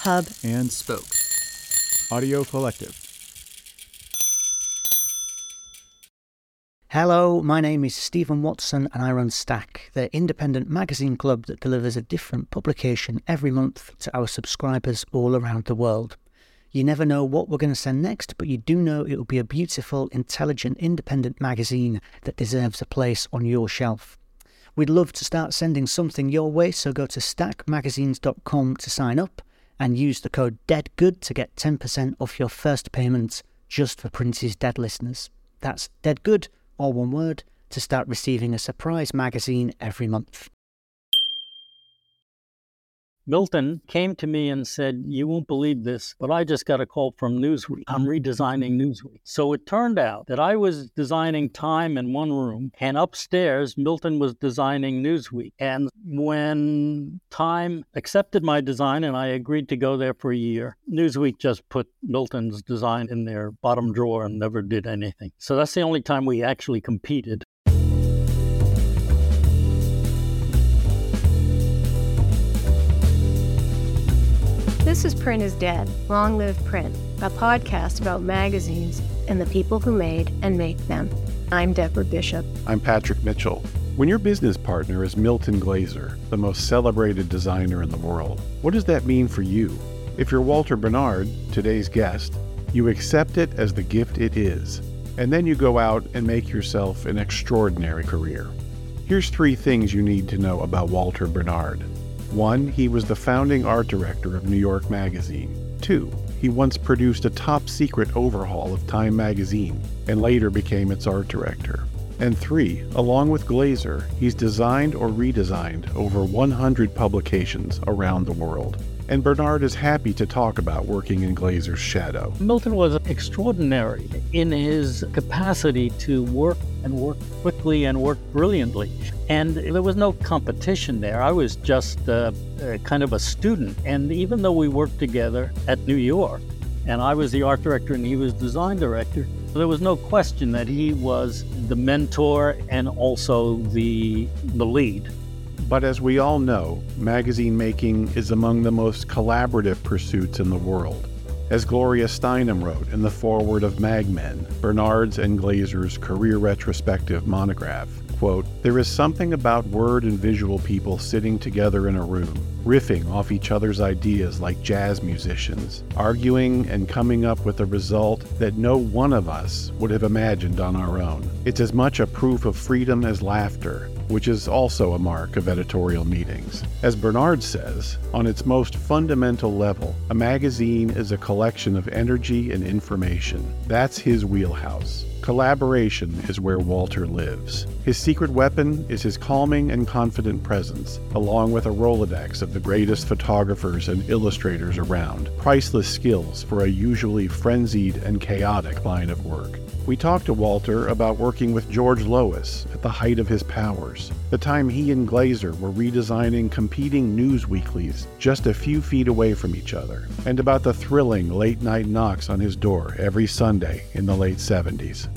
hub, and spoke. Audio Collective. Hello, my name is Stephen Watson and I run Stack, the independent magazine club that delivers a different publication every month to our subscribers all around the world. You never know what we're going to send next, but you do know it will be a beautiful, intelligent, independent magazine that deserves a place on your shelf. We'd love to start sending something your way, so go to stackmagazines.com to sign up and use the code DEADGOOD to get 10% off your first payment just for Prince's Dead listeners. That's DEADGOOD. All one word, to start receiving a surprise magazine every month. Milton came to me and said, you won't believe this, but I just got a call from Newsweek. I'm redesigning Newsweek. So it turned out that I was designing Time in one room, and upstairs, Milton was designing Newsweek. And when Time accepted my design and I agreed to go there for a year, Newsweek just put Milton's design in their bottom drawer and never did anything. So that's the only time we actually competed. This is Print is Dead, Long Live Print, a podcast about magazines and the people who made and make them. I'm Deborah Bishop. I'm Patrick Mitchell. When your business partner is Milton Glaser, the most celebrated designer in the world, what does that mean for you? If you're Walter Bernard, today's guest, you accept it as the gift it is, and then you go out and make yourself an extraordinary career. Here's three things you need to know about Walter Bernard. 1. He was the founding art director of New York Magazine. 2. He once produced a top-secret overhaul of Time magazine and later became its art director. And 3. Along with Glaser, he's designed or redesigned over 100 publications around the world. And Bernard is happy to talk about working in Glaser's shadow. Milton was extraordinary in his capacity to work and work quickly and work brilliantly. And there was no competition there. I was just kind of a student. And even though we worked together at New York, and I was the art director and he was design director, there was no question that he was the mentor and also the lead. But as we all know, magazine making is among the most collaborative pursuits in the world. As Gloria Steinem wrote in the foreword of Mag Men, Bernard's and Glaser's career retrospective monograph, quote, there is something about word and visual people sitting together in a room, riffing off each other's ideas like jazz musicians, arguing and coming up with a result that no one of us would have imagined on our own. It's as much a proof of freedom as laughter, which is also a mark of editorial meetings. As Bernard says, on its most fundamental level, a magazine is a collection of energy and information. That's his wheelhouse. Collaboration is where Walter lives. His secret weapon is his calming and confident presence, along with a Rolodex of the greatest photographers and illustrators around, priceless skills for a usually frenzied and chaotic line of work. We talked to Walter about working with George Lois at the height of his powers, the time he and Glaser were redesigning competing news weeklies just a few feet away from each other, and about the thrilling late-night knocks on his door every Sunday in the late 70s.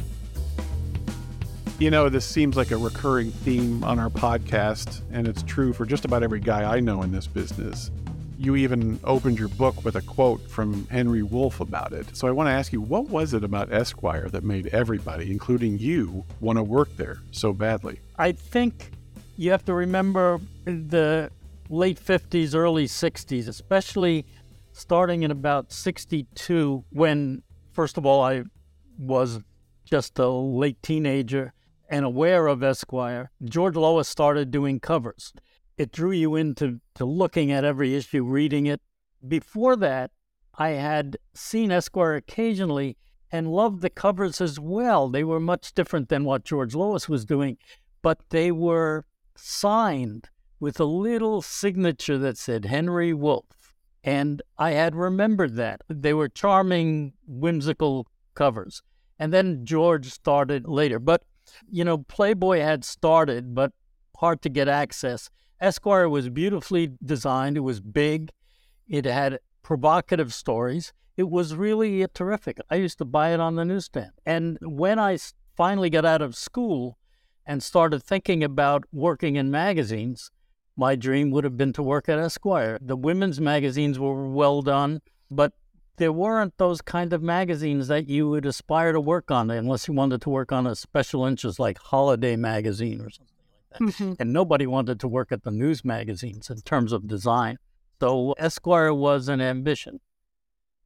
You know, this seems like a recurring theme on our podcast, and it's true for just about every guy I know in this business. You even opened your book with a quote from Henry Wolf about it. So I want to ask you, what was it about Esquire that made everybody, including you, want to work there so badly? I think you have to remember the late 50s, early 60s, especially starting in about 62, when, first of all, I was just a late teenager and aware of Esquire. George Lois started doing covers. It drew you into looking at every issue, reading it. Before that, I had seen Esquire occasionally and loved the covers as well. They were much different than what George Lois was doing, but they were signed with a little signature that said Henry Wolf. And I had remembered that. They were charming, whimsical covers. And then George started later. But, you know, Playboy had started, but hard to get access. Esquire was beautifully designed. It was big. It had provocative stories. It was really terrific. I used to buy it on the newsstand. And when I finally got out of school and started thinking about working in magazines, my dream would have been to work at Esquire. The women's magazines were well done, but there weren't those kind of magazines that you would aspire to work on unless you wanted to work on a special interest like Holiday magazine or something like that. Mm-hmm. And nobody wanted to work at the news magazines in terms of design. So Esquire was an ambition.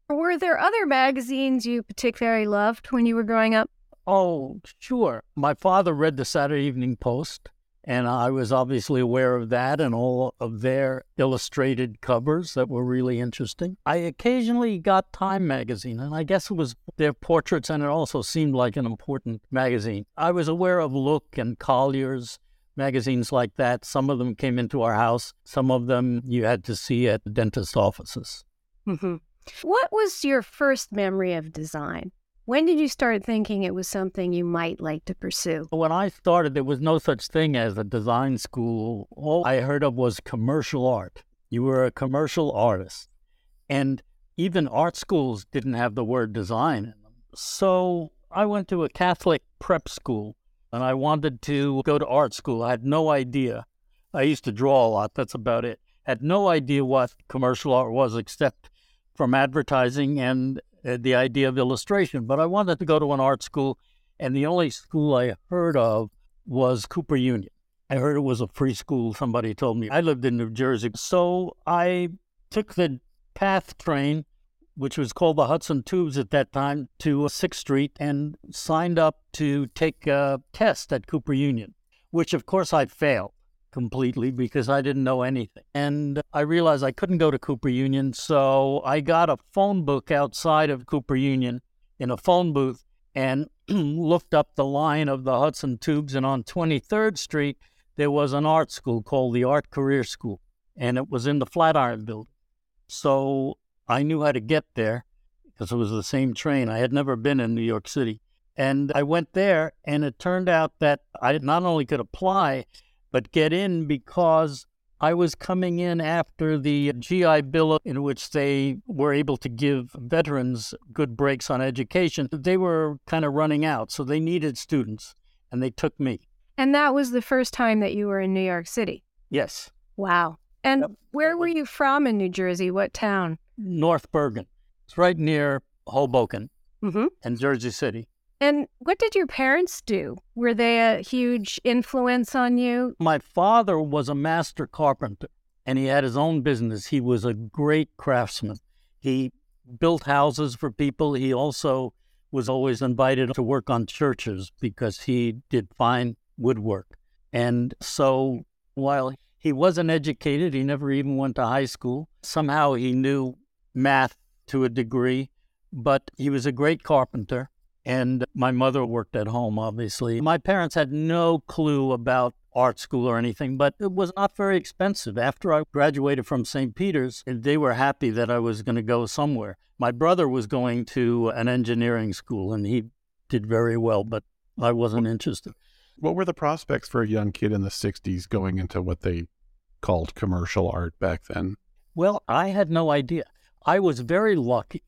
Were there other magazines you particularly loved when you were growing up? Oh, sure. My father read the Saturday Evening Post, and I was obviously aware of that and all of their illustrated covers that were really interesting. I occasionally got Time magazine, and I guess it was their portraits, and it also seemed like an important magazine. I was aware of Look and Collier's, magazines like that. Some of them came into our house. Some of them you had to see at dentist offices. Mm-hmm. What was your first memory of design? When did you start thinking it was something you might like to pursue? When I started, there was no such thing as a design school. All I heard of was commercial art. You were a commercial artist. And even art schools didn't have the word design in them. So I went to a Catholic prep school, and I wanted to go to art school. I had no idea. I used to draw a lot. That's about it. Had no idea what commercial art was except from advertising and the idea of illustration, but I wanted to go to an art school, and the only school I heard of was Cooper Union. I heard it was a free school, somebody told me. I lived in New Jersey, so I took the PATH train, which was called the Hudson Tubes at that time, to 6th Street and signed up to take a test at Cooper Union, which, of course, I failed completely because I didn't know anything. And I realized I couldn't go to Cooper Union, so I got a phone book outside of Cooper Union in a phone booth and looked up the line of the Hudson Tubes, and on 23rd Street, there was an art school called the Art Career School, and it was in the Flatiron Building. So I knew how to get there because it was the same train. I had never been in New York City. And I went there, and it turned out that I not only could apply, but get in because I was coming in after the GI Bill, in which they were able to give veterans good breaks on education. They were kind of running out, so they needed students, and they took me. And that was the first time that you were in New York City? Yes. Wow. And where were you from in New Jersey? What town? North Bergen. It's right near Hoboken and Jersey City. And what did your parents do? Were they a huge influence on you? My father was a master carpenter, and he had his own business. He was a great craftsman. He built houses for people. He also was always invited to work on churches because he did fine woodwork. And so while he wasn't educated, he never even went to high school. Somehow he knew math to a degree, but he was a great carpenter. And my mother worked at home, obviously. My parents had no clue about art school or anything, but it was not very expensive. After I graduated from St. Peter's, they were happy that I was going to go somewhere. My brother was going to an engineering school, and he did very well, but I wasn't interested. What were the prospects for a young kid in the 60s going into what they called commercial art back then? Well, I had no idea. I was very lucky.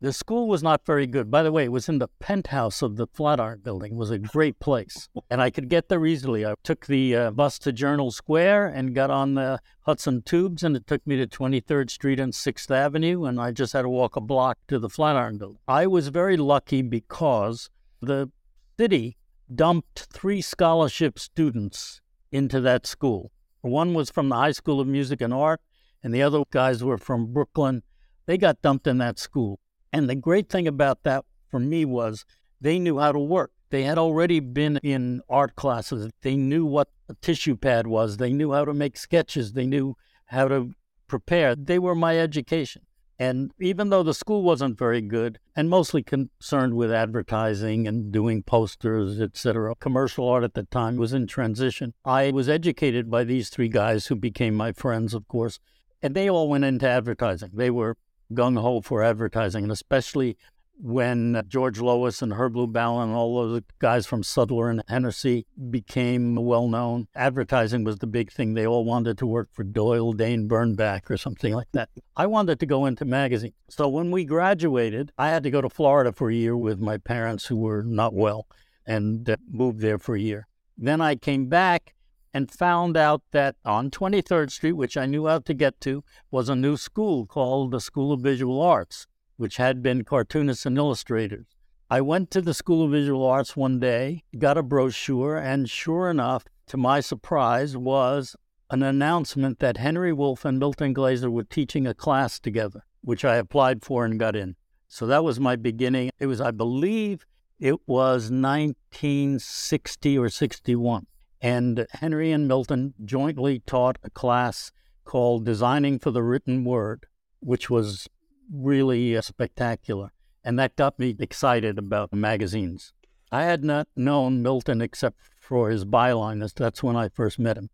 The school was not very good. By the way, it was in the penthouse of the Flatiron Building. It was a great place. And I could get there easily. I took the bus to Journal Square and got on the Hudson Tubes, and it took me to 23rd Street and 6th Avenue, and I just had to walk a block to the Flatiron Building. I was very lucky because the city dumped 3 scholarship students into that school. One was from the High School of Music and Art, and the other guys were from Brooklyn. They got dumped in that school. And the great thing about that for me was they knew how to work. They had already been in art classes. They knew what a tissue pad was. They knew how to make sketches. They knew how to prepare. They were my education. And even though the school wasn't very good and mostly concerned with advertising and doing posters, etc., commercial art at the time was in transition. I was educated by these 3 guys who became my friends, of course, and they all went into advertising. They were gung-ho for advertising, and especially when George Lois and Herb Lubalin and all those guys from Sudler and Hennessy became well-known. Advertising was the big thing. They all wanted to work for Doyle, Dane Bernbach, or something like that. I wanted to go into magazines. So when we graduated, I had to go to Florida for a year with my parents who were not well and moved there for a year. Then I came back and found out that on 23rd Street, which I knew how to get to, was a new school called the School of Visual Arts, which had been cartoonists and illustrators. I went to the School of Visual Arts one day, got a brochure, and sure enough, to my surprise, was an announcement that Henry Wolf and Milton Glaser were teaching a class together, which I applied for and got in. So that was my beginning. It was, I believe, it was 1960 or 61. And Henry and Milton jointly taught a class called Designing for the Written Word, which was really spectacular. And that got me excited about magazines. I had not known Milton except for his byline. That's when I first met him.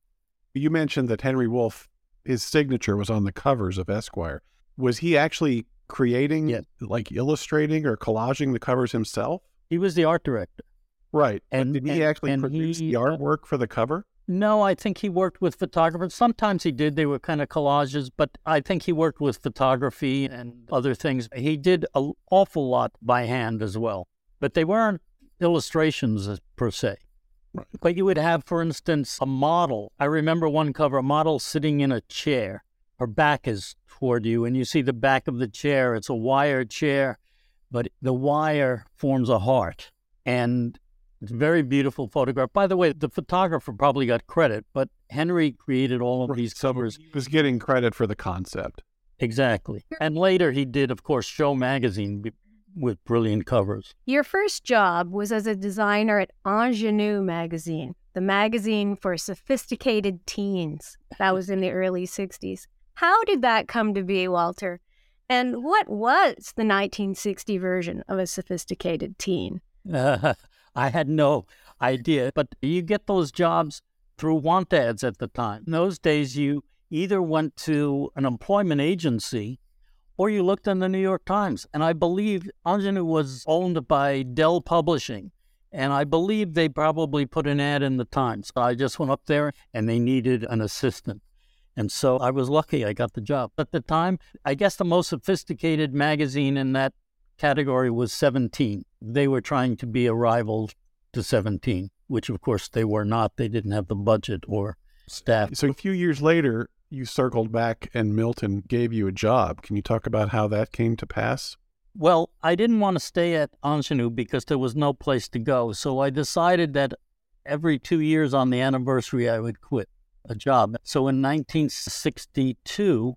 You mentioned that Henry Wolf, his signature was on the covers of Esquire. Was he actually creating, like illustrating or collaging the covers himself? He was the art director. Right. And but did he actually produce the artwork for the cover? No, I think he worked with photographers. Sometimes he did. They were kind of collages, but I think he worked with photography and other things. He did an awful lot by hand as well, but they weren't illustrations per se. Right. But you would have, for instance, a model. I remember one cover, a model sitting in a chair. Her back is toward you, and you see the back of the chair. It's a wire chair, but the wire forms a heart, and it's a very beautiful photograph. By the way, the photographer probably got credit, but Henry created all of these covers. He was getting credit for the concept. Exactly. And later he did, of course, Show Magazine with brilliant covers. Your first job was as a designer at Ingenue magazine, the magazine for sophisticated teens. That was in the early 60s. How did that come to be, Walter? And what was the 1960 version of a sophisticated teen? I had no idea, but you get those jobs through want ads at the time. In those days, you either went to an employment agency or you looked in the New York Times. And I believe Ingenue was owned by Dell Publishing, and I believe they probably put an ad in the Times. I just went up there, and they needed an assistant. And so I was lucky I got the job. At the time, I guess the most sophisticated magazine in that category was 17. They were trying to be a rival to 17, which of course they were not. They didn't have the budget or staff. So a few years later, you circled back and Milton gave you a job. Can you talk about how that came to pass? Well, I didn't want to stay at Ingenue because there was no place to go. So I decided that every 2 years on the anniversary, I would quit a job. So in 1962,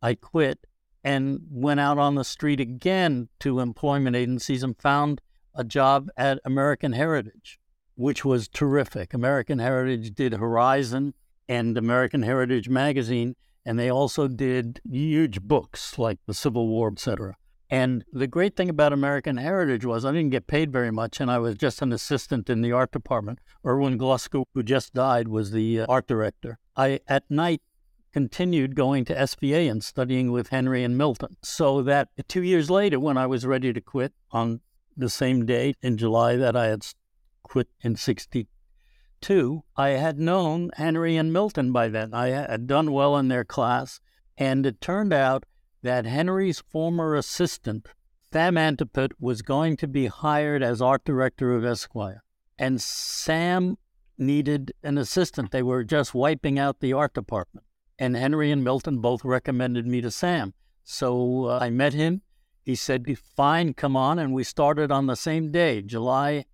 I quit and went out on the street again to employment agencies and found a job at American Heritage, which was terrific. American Heritage did Horizon and American Heritage Magazine, and they also did huge books like the Civil War, etc. And the great thing about American Heritage was I didn't get paid very much, and I was just an assistant in the art department. Irwin Glusko, who just died, was the art director. I, at night, continued going to SVA and studying with Henry and Milton. So that 2 years later, when I was ready to quit on the same day in July that I had quit in 62, I had known Henry and Milton by then. I had done well in their class, and it turned out that Henry's former assistant, Sam Antiput, was going to be hired as art director of Esquire. And Sam needed an assistant. They were just wiping out the art department. And Henry and Milton both recommended me to Sam. So I met him. He said, fine, come on. And we started on the same day, July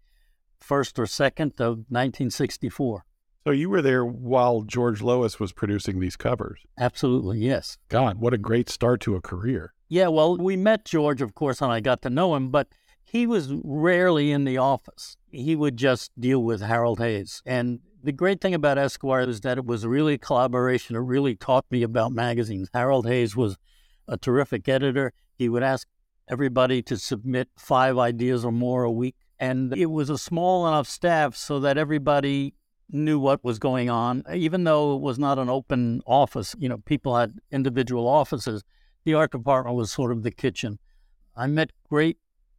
1st or 2nd of 1964. So you were there while George Lois was producing these covers? Absolutely, yes. God, what a great start to a career. Yeah, well, we met George, of course, and I got to know him, but he was rarely in the office. He would just deal with Harold Hayes. And the great thing about Esquire is that it was really a collaboration. It really taught me about magazines. Harold Hayes was a terrific editor. He would ask everybody to submit 5 ideas or more a week. And it was a small enough staff so that everybody knew what was going on. Even though it was not an open office, you know, people had individual offices, the art department was sort of the kitchen. I met great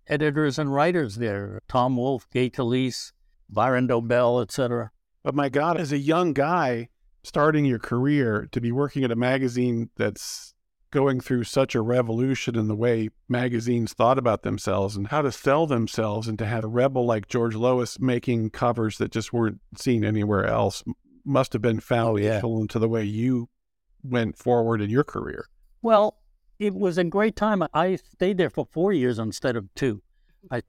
editors and writers there, Tom Wolfe, Gay Talese, Byron Dobell, etc. But my God, as a young guy starting your career, to be working at a magazine that's going through such a revolution in the way magazines thought about themselves and how to sell themselves, and to have a rebel like George Lois making covers that just weren't seen anywhere else must have been foundational to the way you went forward in your career. Well, it was a great time. I stayed there for 4 years instead of 2,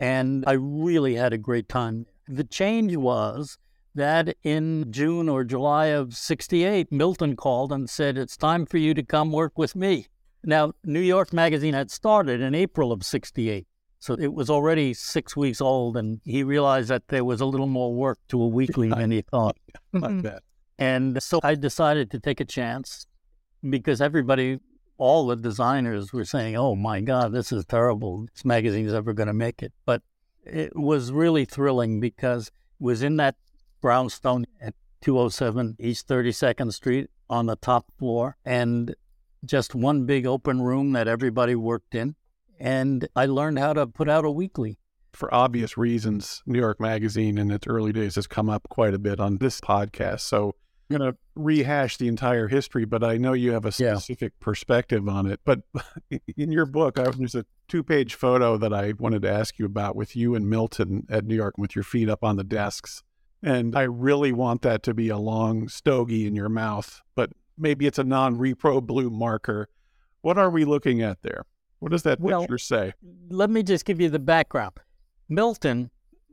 and I really had a great time. The change was that in June or July of 68, Milton called and said, it's time for you to come work with me. Now, New York Magazine had started in April of 68, so it was already 6 weeks old, and he realized that there was a little more work to a weekly than he thought. Not bad. And so I decided to take a chance because everybody, all the designers were saying, oh my God, this is terrible. This magazine's ever going to make it. But it was really thrilling because it was in that brownstone at 207 East 32nd Street on the top floor, and just one big open room that everybody worked in. And I learned how to put out a weekly. For obvious reasons, New York Magazine in its early days has come up quite a bit on this podcast. So I'm going to rehash the entire history, but I know you have a specific perspective on it. But in your book, there's a 2-page photo that I wanted to ask you about with you and Milton at New York with your feet up on the desks. And I really want that to be a long stogie in your mouth, but maybe it's a non-repro blue marker. What are we looking at there? What does that picture say? Let me just give you the background. Milton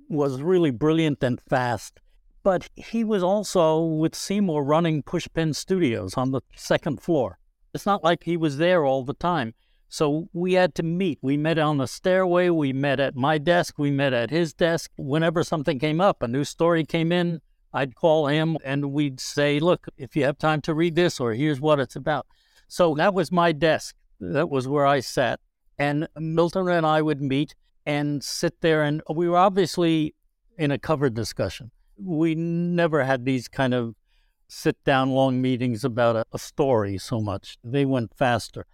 was really brilliant and fast, but he was also with Seymour running Pushpin Studios on the second floor. It's not like he was there all the time. So we had to meet. We met on the stairway. We met at my desk. We met at his desk. Whenever something came up, a new story came in, I'd call him and we'd say, look, if you have time to read this, or here's what it's about. So that was my desk. That was where I sat. And Milton and I would meet and sit there. And we were obviously in a covered discussion. We never had these kind of sit-down long meetings about a story so much. They went faster.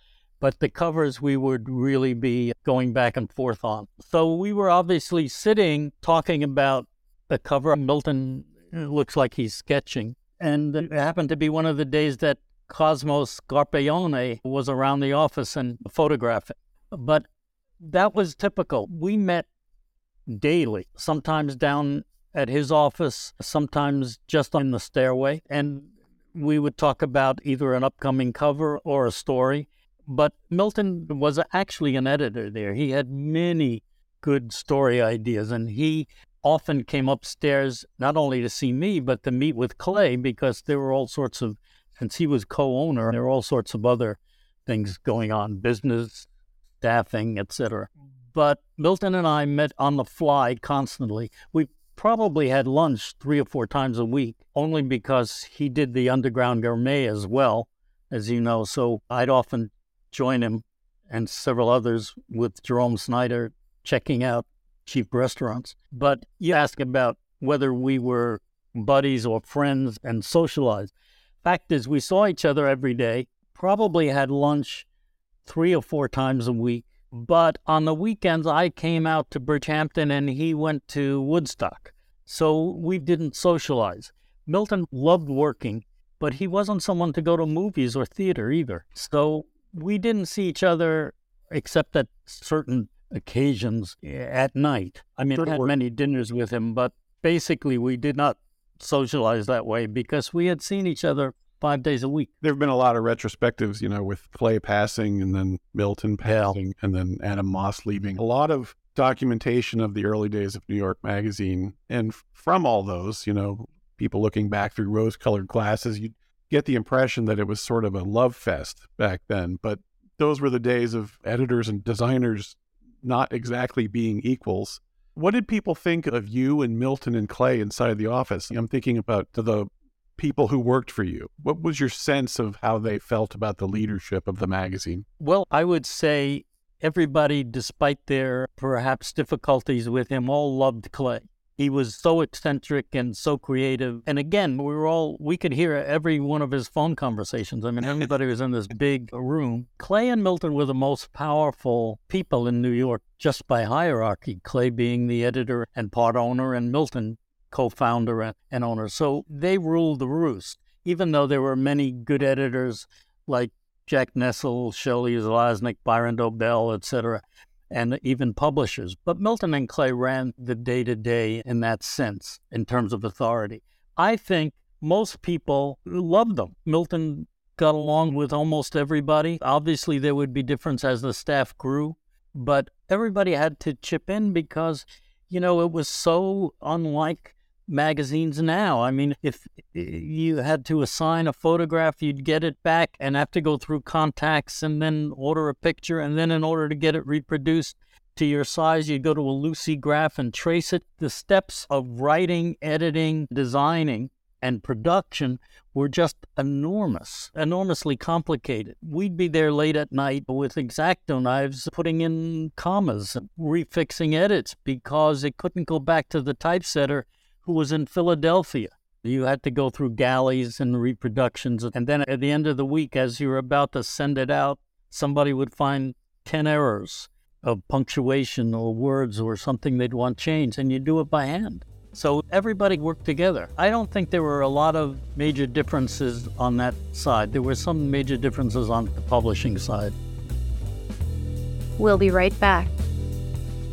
But the covers we would really be going back and forth on. So we were obviously sitting, talking about the cover. Milton looks like he's sketching. And it happened to be one of the days that Cosmos Scarpione was around the office and photographing. But that was typical. We met daily, sometimes down at his office, sometimes just on the stairway. And we would talk about either an upcoming cover or a story. But Milton was actually an editor there. He had many good story ideas, and he often came upstairs not only to see me, but to meet with Clay, because there were all sorts of, since he was co-owner, there were all sorts of other things going on, business, staffing, etc. But Milton and I met on the fly constantly. We probably had lunch 3 or 4 times a week, only because he did the Underground Gourmet as well, as you know, so I'd often join him and several others with Jerome Snyder checking out cheap restaurants. But you ask about whether we were buddies or friends and socialized. Fact is, we saw each other every day, probably had lunch 3 or 4 times a week. But on the weekends, I came out to Bridgehampton and he went to Woodstock. So we didn't socialize. Milton loved working, but he wasn't someone to go to movies or theater either. So we didn't see each other except at certain occasions at night. I mean, I had many dinners with him, but basically we did not socialize that way because we had seen each other 5 days a week. There have been a lot of retrospectives, you know, with Clay passing and then Milton passing and then Adam Moss leaving. A lot of documentation of the early days of New York Magazine. And from all those, you know, people looking back through rose-colored glasses, you get the impression that it was sort of a love fest back then, but those were the days of editors and designers not exactly being equals. What did people think of you and Milton and Clay inside the office? I'm thinking about the people who worked for you. What was your sense of how they felt about the leadership of the magazine? Well, I would say everybody, despite their perhaps difficulties with him, all loved Clay. He was so eccentric and so creative. And again, we could hear every one of his phone conversations. I mean, everybody was in this big room. Clay and Milton were the most powerful people in New York just by hierarchy, Clay being the editor and part owner and Milton co-founder and owner. So they ruled the roost, even though there were many good editors like Jack Nessel, Shelley Zelaznik, Byron Dobell, etc., and even publishers. But Milton and Clay ran the day-to-day in that sense, in terms of authority. I think most people loved them. Milton got along with almost everybody. Obviously, there would be difference as the staff grew, but everybody had to chip in because, you know, it was so unlike magazines now. I mean, if you had to assign a photograph, you'd get it back and have to go through contacts and then order a picture. And then in order to get it reproduced to your size, you'd go to a Lucy graph and trace it. The steps of writing, editing, designing, and production were just enormously complicated. We'd be there late at night with X-Acto knives, putting in commas, and refixing edits because it couldn't go back to the typesetter who was in Philadelphia. You had to go through galleys and reproductions. And then at the end of the week, as you were about to send it out, somebody would find 10 errors of punctuation or words or something they'd want changed, and you'd do it by hand. So everybody worked together. I don't think there were a lot of major differences on that side. There were some major differences on the publishing side. We'll be right back.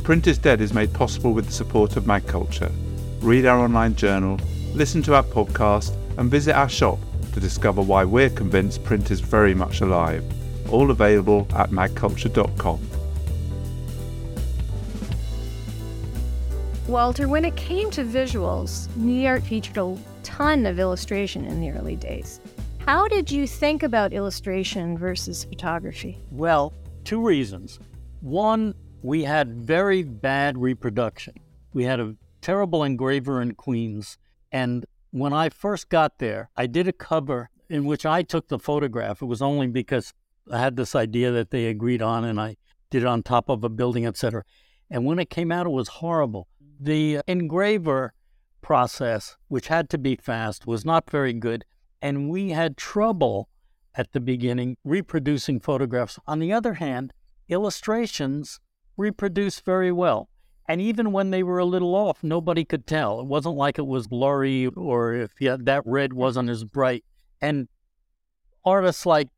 Print is Dead is made possible with the support of Mag Culture. Read our online journal, listen to our podcast, and visit our shop to discover why we're convinced print is very much alive. All available at magculture.com. Walter, when it came to visuals, New York featured a ton of illustration in the early days. How did you think about illustration versus photography? Well, two reasons. One, we had very bad reproduction. We had a terrible engraver in Queens, and when I first got there, I did a cover in which I took the photograph. It was only because I had this idea that they agreed on, and I did it on top of a building, etc. And when it came out, it was horrible. The engraver process, which had to be fast, was not very good, and we had trouble at the beginning reproducing photographs. On the other hand, illustrations reproduced very well, and even when they were a little off, nobody could tell. It wasn't like it was blurry or if that red wasn't as bright. And artists like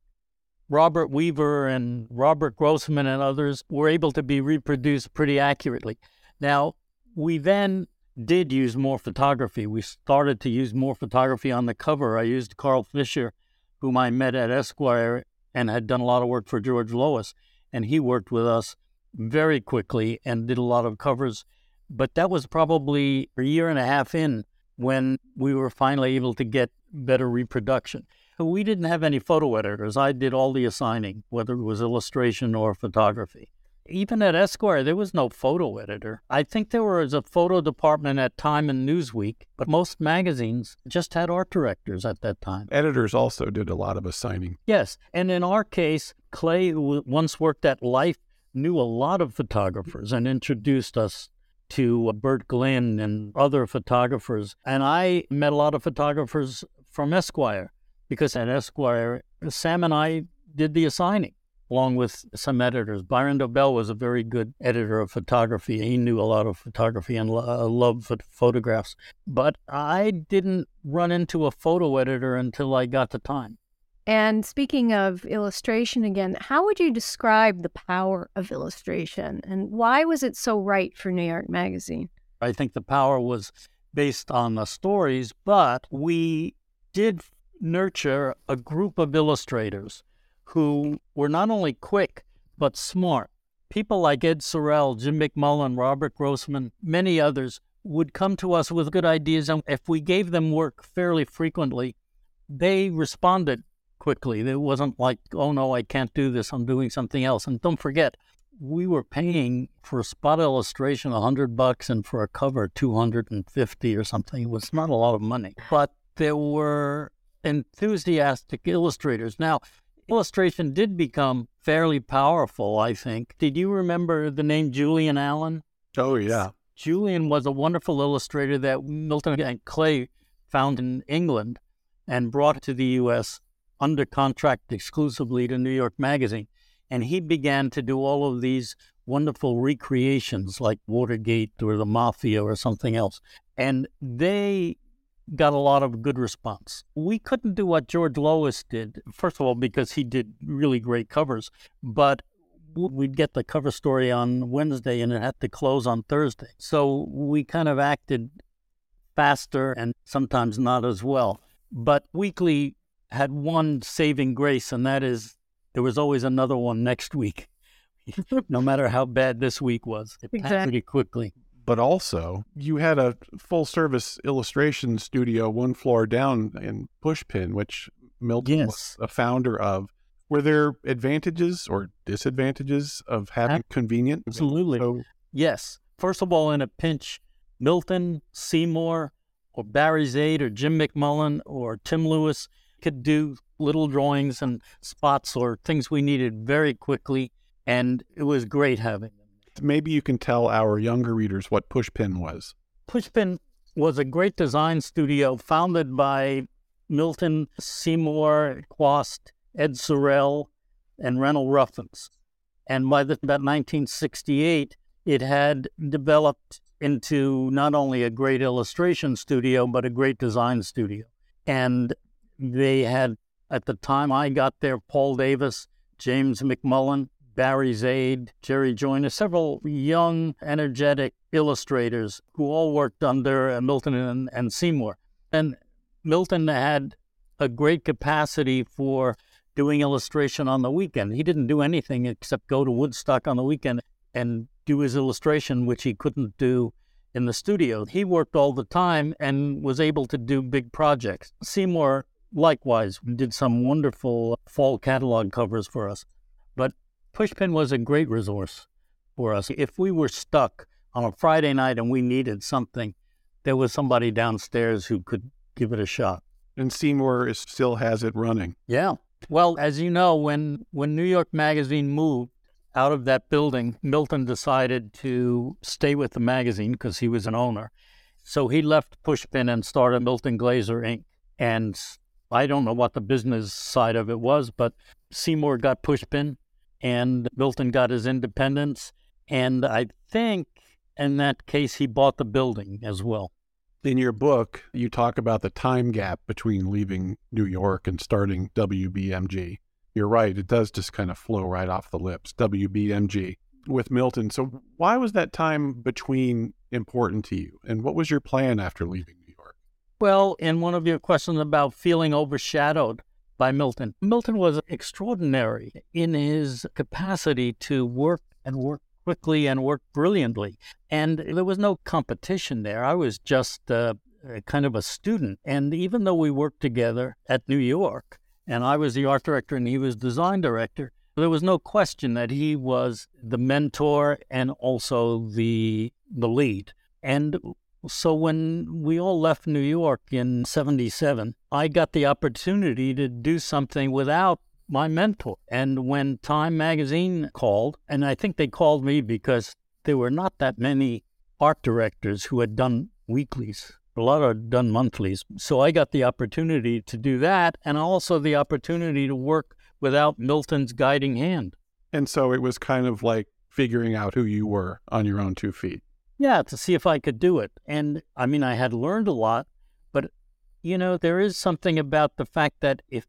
Robert Weaver and Robert Grossman and others were able to be reproduced pretty accurately. Now, we then did use more photography. We started to use more photography on the cover. I used Carl Fisher, whom I met at Esquire and had done a lot of work for George Lois, and he worked with us very quickly and did a lot of covers. But that was probably a year and a half in when we were finally able to get better reproduction. We didn't have any photo editors. I did all the assigning, whether it was illustration or photography. Even at Esquire, there was no photo editor. I think there was a photo department at Time and Newsweek, but most magazines just had art directors at that time. Editors also did a lot of assigning. Yes, and in our case, Clay, who once worked at Life, knew a lot of photographers and introduced us to Bert Glynn and other photographers. And I met a lot of photographers from Esquire, because at Esquire, Sam and I did the assigning, along with some editors. Byron Dobell was a very good editor of photography. He knew a lot of photography and loved photographs. But I didn't run into a photo editor until I got to Time. And speaking of illustration again, how would you describe the power of illustration? And why was it so right for New York Magazine? I think the power was based on the stories, but we did nurture a group of illustrators who were not only quick, but smart. People like Ed Sorel, Jim McMullan, Robert Grossman, many others would come to us with good ideas. And if we gave them work fairly frequently, they responded quickly. It wasn't like, oh, no, I can't do this. I'm doing something else. And don't forget, we were paying for a spot illustration $100 and for a cover $250 or something. It was not a lot of money. But there were enthusiastic illustrators. Now, illustration did become fairly powerful, I think. Did you remember the name Julian Allen? Oh, yeah. Julian was a wonderful illustrator that Milton and Clay found in England and brought to the U.S. under contract exclusively to New York Magazine. And he began to do all of these wonderful recreations like Watergate or the Mafia or something else. And they got a lot of good response. We couldn't do what George Lois did, first of all, because he did really great covers, but we'd get the cover story on Wednesday and it had to close on Thursday. So we kind of acted faster and sometimes not as well. But weekly had one saving grace, and that is there was always another one next week, no matter how bad this week was. It passed pretty quickly. But also, you had a full-service illustration studio one floor down in Pushpin, which Milton was a founder of. Were there advantages or disadvantages of having convenient? Absolutely. So, yes. First of all, in a pinch, Milton, Seymour, or Barry Zaid, or Jim McMullan, or Tim Lewis could do little drawings and spots or things we needed very quickly, and it was great having them. Maybe you can tell our younger readers what Pushpin was. Pushpin was a great design studio founded by Milton, Seymour, Chwast, Ed Sorel, and Reynold Ruffins. And by about 1968, it had developed into not only a great illustration studio, but a great design studio. And they had, at the time I got there, Paul Davis, James McMullan, Barry Zaid, Jerry Joyner, several young, energetic illustrators who all worked under Milton and Seymour. And Milton had a great capacity for doing illustration on the weekend. He didn't do anything except go to Woodstock on the weekend and do his illustration, which he couldn't do in the studio. He worked all the time and was able to do big projects. Seymour, likewise, did some wonderful fall catalog covers for us. But Pushpin was a great resource for us. If we were stuck on a Friday night and we needed something, there was somebody downstairs who could give it a shot. And Seymour still has it running. Yeah. Well, as you know, when New York Magazine moved out of that building, Milton decided to stay with the magazine because he was an owner. So he left Pushpin and started Milton Glaser, Inc. And I don't know what the business side of it was, but Seymour got Pushpin, and Milton got his independence, and I think in that case he bought the building as well. In your book, you talk about the time gap between leaving New York and starting WBMG. You're right, it does just kind of flow right off the lips, WBMG, with Milton. So why was that time between important to you, and what was your plan after leaving New York? Well, in one of your questions about feeling overshadowed by Milton. Milton was extraordinary in his capacity to work and work quickly and work brilliantly. And there was no competition there. I was just kind of a student. And even though we worked together at New York, and I was the art director and he was design director, there was no question that he was the mentor and also the lead. And so when we all left New York in 1977, I got the opportunity to do something without my mentor. And when Time magazine called, and I think they called me because there were not that many art directors who had done weeklies. A lot had done monthlies. So I got the opportunity to do that, and also the opportunity to work without Milton's guiding hand. And so it was kind of like figuring out who you were on your own two feet. Yeah, to see if I could do it. And, I mean, I had learned a lot, but, you know, there is something about the fact that if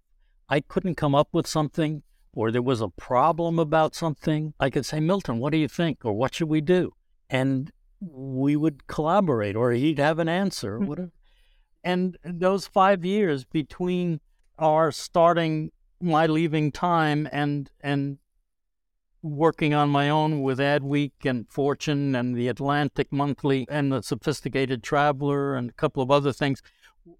I couldn't come up with something or there was a problem about something, I could say, Milton, what do you think? Or what should we do? And we would collaborate, or he'd have an answer, whatever. And those 5 years between our starting, my leaving Time and working on my own with Adweek and Fortune and the Atlantic Monthly and the Sophisticated Traveler and a couple of other things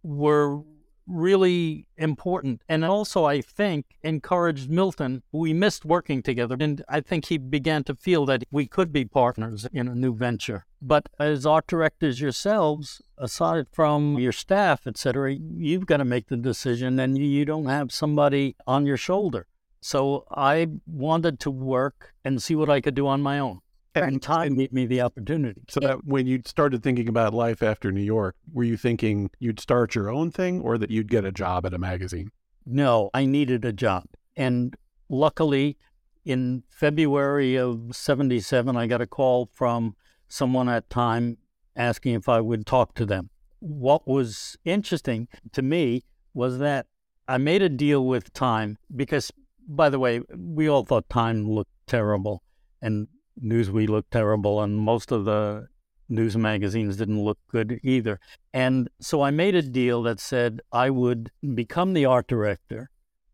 were really important. And also, I think, encouraged Milton. We missed working together, and I think he began to feel that we could be partners in a new venture. But as art directors yourselves, aside from your staff, etc., you've got to make the decision, and you don't have somebody on your shoulder. So I wanted to work and see what I could do on my own. And Time gave me the opportunity. So that when you started thinking about life after New York, were you thinking you'd start your own thing or that you'd get a job at a magazine? No, I needed a job. And luckily, in February of 1977, I got a call from someone at Time asking if I would talk to them. What was interesting to me was that I made a deal with Time because... By the way, we all thought Time looked terrible and Newsweek looked terrible and most of the news magazines didn't look good either. And so I made a deal that said I would become the art director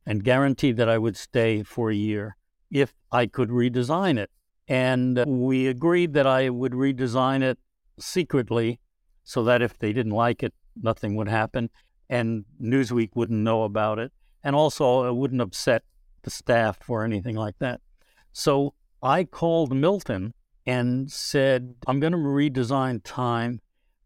and guarantee that I would stay for a year if I could redesign it. And we agreed that I would redesign it secretly so that if they didn't like it, nothing would happen, and Newsweek wouldn't know about it. And also, it wouldn't upset the staff or anything like that. So I called Milton and said, I'm going to redesign Time.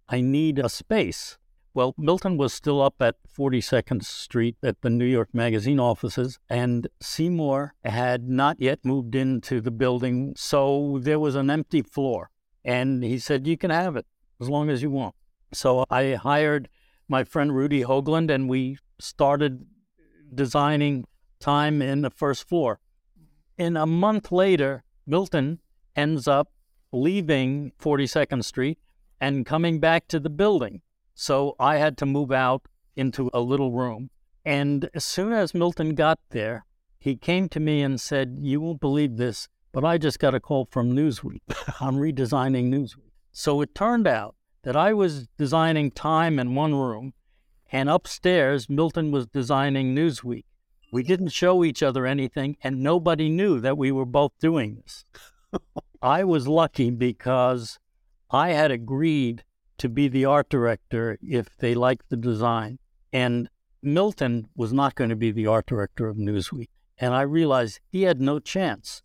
I need a space. Well, Milton was still up at 42nd Street at the New York magazine offices, and Seymour had not yet moved into the building, so there was an empty floor. And he said, you can have it as long as you want. So I hired my friend Rudy Hoagland, and we started designing Time in the first floor. And a month later, Milton ends up leaving 42nd Street and coming back to the building. So I had to move out into a little room. And as soon as Milton got there, he came to me and said, you won't believe this, but I just got a call from Newsweek. I'm redesigning Newsweek. So it turned out that I was designing Time in one room, and upstairs, Milton was designing Newsweek. We didn't show each other anything, and nobody knew that we were both doing this. I was lucky because I had agreed to be the art director if they liked the design. And Milton was not going to be the art director of Newsweek. And I realized he had no chance.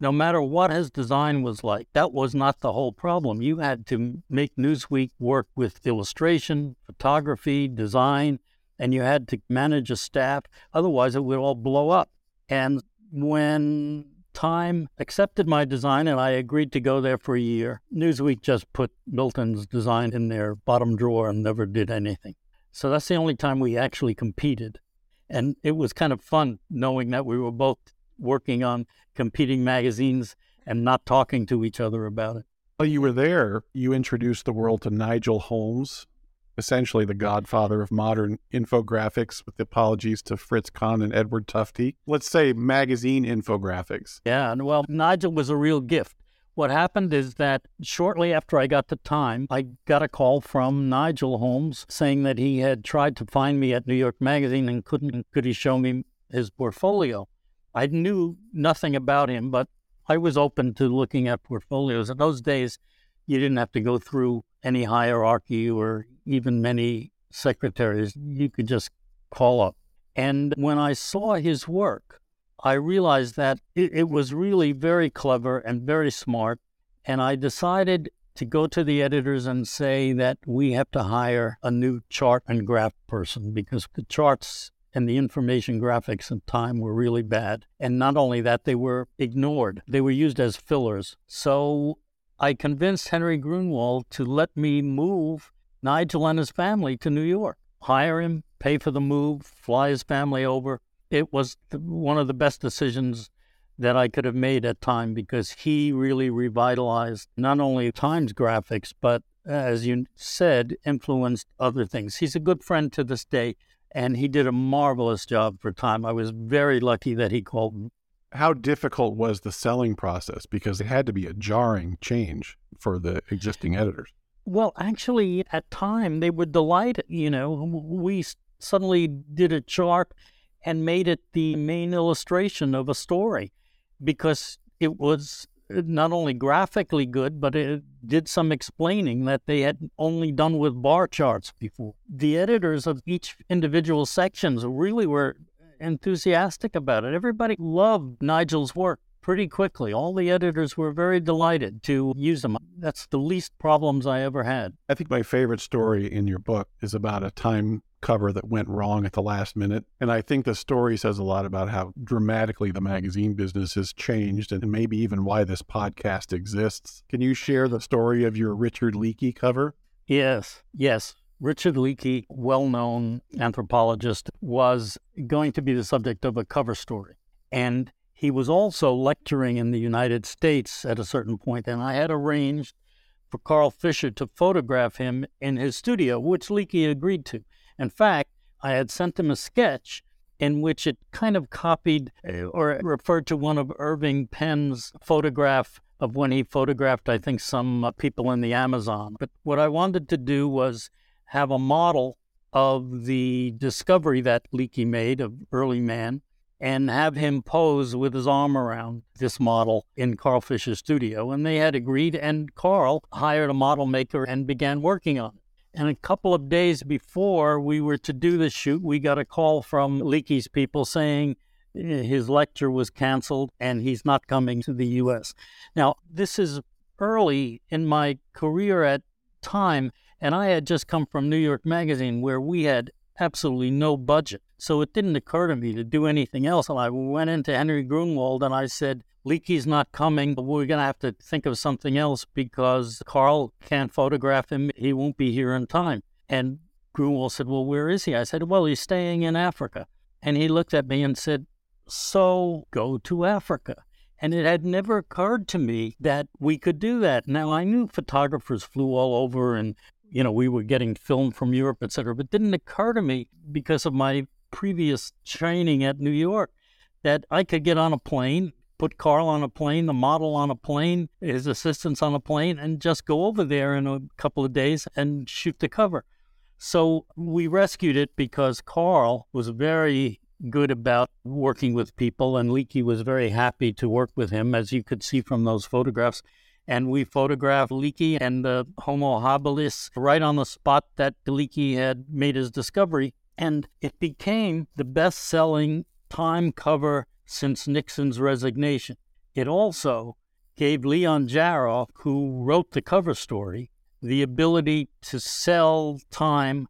No matter what his design was like, that was not the whole problem. You had to make Newsweek work with illustration, photography, design, and you had to manage a staff. Otherwise, it would all blow up. And when Time accepted my design and I agreed to go there for a year, Newsweek just put Milton's design in their bottom drawer and never did anything. So that's the only time we actually competed. And it was kind of fun knowing that we were both working on competing magazines and not talking to each other about it. While you were there, you introduced the world to Nigel Holmes, essentially the godfather of modern infographics, with apologies to Fritz Kahn and Edward Tufte. Let's say magazine infographics. Yeah, well, Nigel was a real gift. What happened is that shortly after I got to Time, I got a call from Nigel Holmes saying that he had tried to find me at New York Magazine and could he show me his portfolio. I knew nothing about him, but I was open to looking at portfolios. In those days, you didn't have to go through any hierarchy or even many secretaries. You could just call up. And when I saw his work, I realized that it was really very clever and very smart. And I decided to go to the editors and say that we have to hire a new chart and graph person because the charts and the information graphics in Time were really bad. And not only that, they were ignored. They were used as fillers. So I convinced Henry Grunwald to let me move Nigel and his family to New York, hire him, pay for the move, fly his family over. It was one of the best decisions that I could have made at Time because he really revitalized not only Time's graphics, but as you said, influenced other things. He's a good friend to this day, and he did a marvelous job for Time. I was very lucky that he called me. How difficult was the selling process? Because it had to be a jarring change for the existing editors. Well, actually, at Time, they were delighted. You know, we suddenly did a chart and made it the main illustration of a story because it was not only graphically good, but it did some explaining that they had only done with bar charts before. The editors of each individual sections really were enthusiastic about it. Everybody loved Nigel's work pretty quickly. All the editors were very delighted to use them. That's the least problems I ever had. I think my favorite story in your book is about a Time cover that went wrong at the last minute. And I think the story says a lot about how dramatically the magazine business has changed and maybe even why this podcast exists. Can you share the story of your Richard Leakey cover? Yes. Richard Leakey, well-known anthropologist, was going to be the subject of a cover story. And he was also lecturing in the United States at a certain point, and I had arranged for Carl Fisher to photograph him in his studio, which Leakey agreed to. In fact, I had sent him a sketch in which it kind of copied or referred to one of Irving Penn's photograph of when he photographed, I think, some people in the Amazon. But what I wanted to do was have a model of the discovery that Leakey made of early man and have him pose with his arm around this model in Carl Fisher's studio. And they had agreed, and Carl hired a model maker and began working on it. And a couple of days before we were to do the shoot, we got a call from Leakey's people saying his lecture was canceled and he's not coming to the U.S. Now, this is early in my career at Time, and I had just come from New York Magazine where we had absolutely no budget. So it didn't occur to me to do anything else. And I went into Henry Grunwald and I said, Leakey's not coming, but we're going to have to think of something else because Carl can't photograph him. He won't be here in time. And Grunwald said, well, where is he? I said, well, he's staying in Africa. And he looked at me and said, so go to Africa. And it had never occurred to me that we could do that. Now, I knew photographers flew all over and, you know, we were getting film from Europe, et cetera, but it didn't occur to me because of my previous training at New York that I could get on a plane, put Carl on a plane, the model on a plane, his assistants on a plane, and just go over there in a couple of days and shoot the cover. So we rescued it because Carl was very good about working with people, and Leakey was very happy to work with him, as you could see from those photographs. And we photographed Leakey and the Homo habilis right on the spot that Leakey had made his discovery. And it became the best-selling Time cover since Nixon's resignation. It also gave Leon Jaroff, who wrote the cover story, the ability to sell Time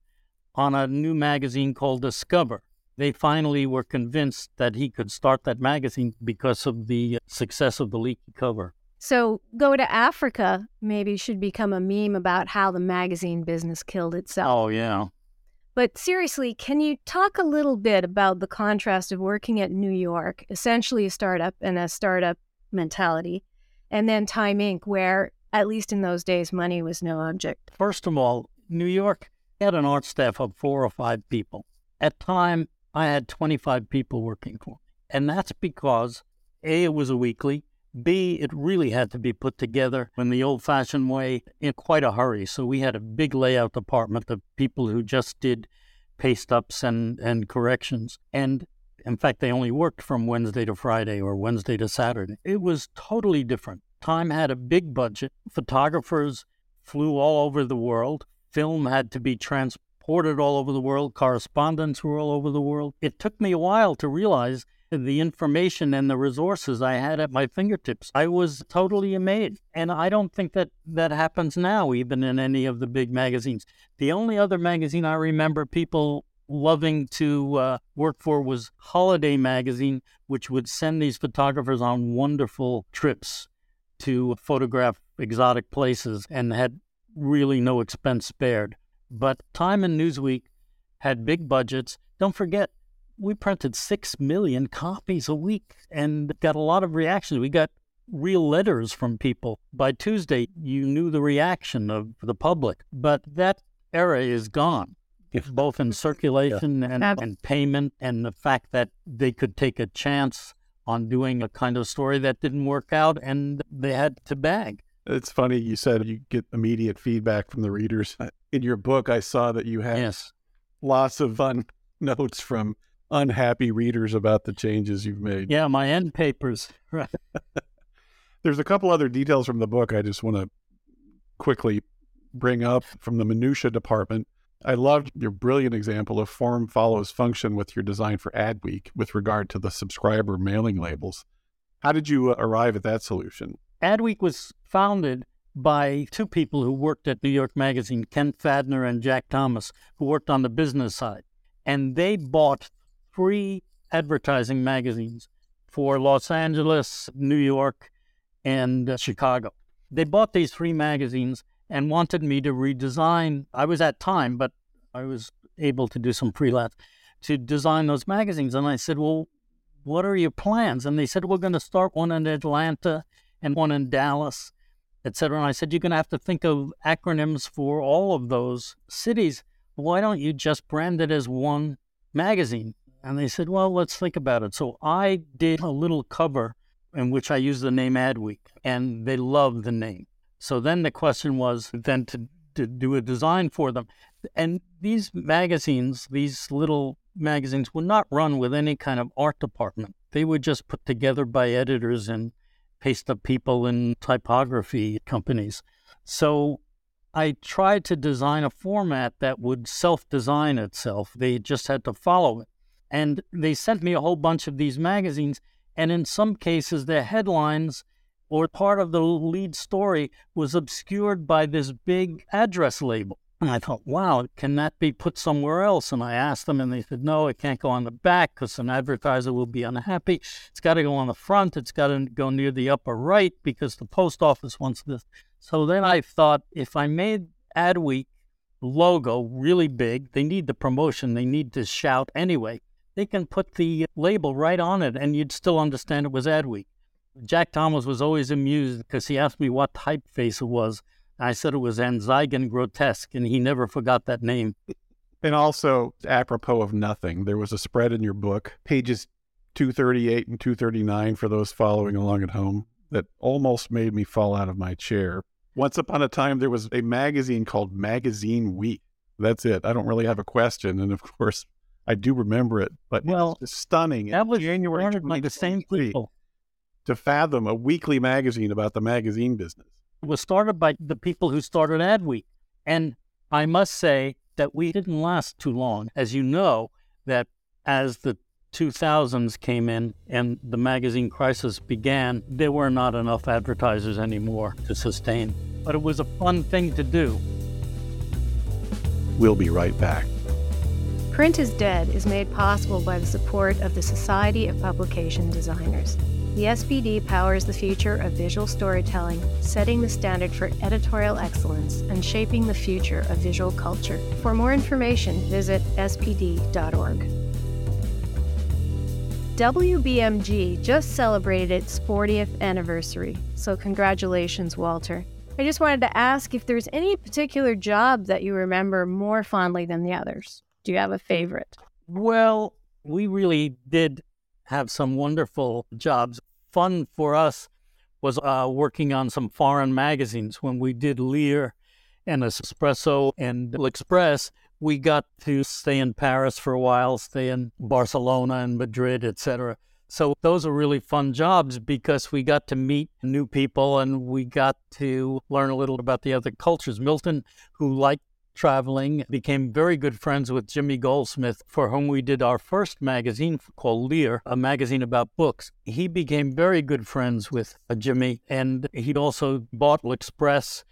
on a new magazine called Discover. They finally were convinced that he could start that magazine because of the success of the Leakey cover. So Go to Africa maybe should become a meme about how the magazine business killed itself. Oh, yeah. But seriously, can you talk a little bit about the contrast of working at New York, essentially a startup and a startup mentality, and then Time Inc., where, at least in those days, money was no object? First of all, New York had an art staff of 4 or 5 people. At Time, I had 25 people working for me. And that's because, A, it was a weekly. B, it really had to be put together in the old-fashioned way in quite a hurry. So we had a big layout department of people who just did paste-ups and corrections. And, in fact, they only worked from Wednesday to Friday or Wednesday to Saturday. It was totally different. Time had a big budget. Photographers flew all over the world. Film had to be transported all over the world. Correspondents were all over the world. It took me a while to realize the information and the resources I had at my fingertips. I was totally amazed. And I don't think that happens now, even in any of the big magazines. The only other magazine I remember people loving to work for was Holiday Magazine, which would send these photographers on wonderful trips to photograph exotic places and had really no expense spared. But Time and Newsweek had big budgets. Don't forget, we printed 6 million copies a week and got a lot of reaction. We got real letters from people. By Tuesday, you knew the reaction of the public. But that era is gone, both in circulation and payment, and the fact that they could take a chance on doing a kind of story that didn't work out and they had to bag. It's funny you said you get immediate feedback from the readers. In your book, I saw that you had lots of fun notes from unhappy readers about the changes you've made. Yeah, my end papers. Right. There's a couple other details from the book I just want to quickly bring up from the minutia department. I loved your brilliant example of form follows function with your design for Adweek with regard to the subscriber mailing labels. How did you arrive at that solution? Adweek was founded by 2 people who worked at New York Magazine, Ken Fadner and Jack Thomas, who worked on the business side. And they bought 3 advertising magazines for Los Angeles, New York, and Chicago. They bought these 3 magazines and wanted me to redesign. I was at Time, but I was able to do some freelance to design those magazines. And I said, well, what are your plans? And they said, we're going to start one in Atlanta and one in Dallas, et cetera. And I said, you're going to have to think of acronyms for all of those cities. Why don't you just brand it as one magazine? And they said, well, let's think about it. So I did a little cover in which I used the name Adweek, and they loved the name. So then the question was then to do a design for them. And these magazines, these little magazines, would not run with any kind of art department. They were just put together by editors and paste-up people and typography companies. So I tried to design a format that would self-design itself. They just had to follow it. And they sent me a whole bunch of these magazines, and in some cases, their headlines or part of the lead story was obscured by this big address label. And I thought, wow, can that be put somewhere else? And I asked them, and they said, no, it can't go on the back because an advertiser will be unhappy. It's got to go on the front. It's got to go near the upper right because the post office wants this. So then I thought, if I made Adweek logo really big, they need the promotion. They need to shout anyway. They can put the label right on it, and you'd still understand it was Adweek. Jack Thomas was always amused because he asked me what typeface it was. I said it was Anzeigen Grotesque, and he never forgot that name. And also, apropos of nothing, there was a spread in your book, pages 238 and 239 for those following along at home, that almost made me fall out of my chair. Once upon a time, there was a magazine called Magazine Week. That's it. I don't really have a question. And of course, I do remember it, but well, it's stunning. That was January 2023, by the same people. To fathom a weekly magazine about the magazine business. It was started by the people who started Adweek. And I must say that we didn't last too long. As you know, that as the 2000s came in and the magazine crisis began, there were not enough advertisers anymore to sustain. But it was a fun thing to do. We'll be right back. Print is Dead is made possible by the support of the Society of Publication Designers. The SPD powers the future of visual storytelling, setting the standard for editorial excellence and shaping the future of visual culture. For more information, visit spd.org. WBMG just celebrated its 40th anniversary, so congratulations, Walter. I just wanted to ask if there's any particular job that you remember more fondly than the others. Do you have a favorite? Well, we really did have some wonderful jobs. Fun for us was working on some foreign magazines. When we did Lear and Espresso and L'Express, we got to stay in Paris for a while, stay in Barcelona and Madrid, etc. So those are really fun jobs because we got to meet new people and we got to learn a little about the other cultures. Milton, who liked traveling, became very good friends with Jimmy Goldsmith, for whom we did our first magazine called Lear, a magazine about books. He became very good friends with Jimmy, and he'd also bought L'Express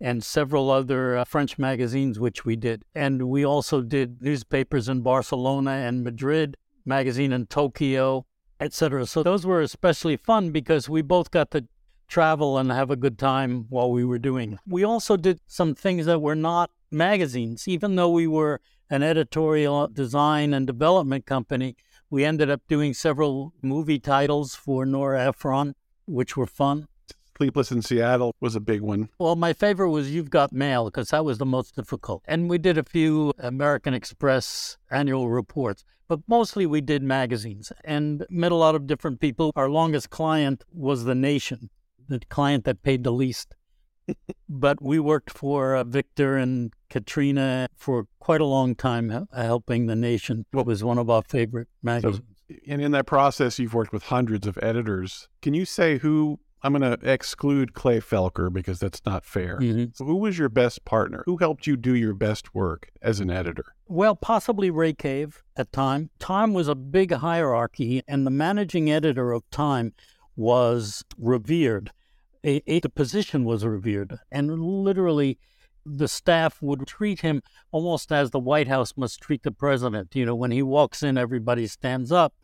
and several other French magazines, which we did. And we also did newspapers in Barcelona and Madrid, magazine in Tokyo, etc. So those were especially fun because we both got to travel and have a good time while we were doing it. We also did some things that were not magazines. Even though we were an editorial design and development company, we ended up doing several movie titles for Nora Ephron, which were fun. Sleepless in Seattle was a big one. Well, my favorite was You've Got Mail, because that was the most difficult. And we did a few American Express annual reports, but mostly we did magazines and met a lot of different people. Our longest client was The Nation, the client that paid the least. But we worked for Victor and Katrina for quite a long time, helping The Nation. It was one of our favorite magazines. So, and in that process, you've worked with hundreds of editors. Can you say who, I'm going to exclude Clay Felker because that's not fair. Mm-hmm. So who was your best partner? Who helped you do your best work as an editor? Well, possibly Ray Cave at Time. Time was a big hierarchy, and the managing editor of Time was revered. The position was revered, and literally the staff would treat him almost as the White House must treat the president. You know, when he walks in, everybody stands up.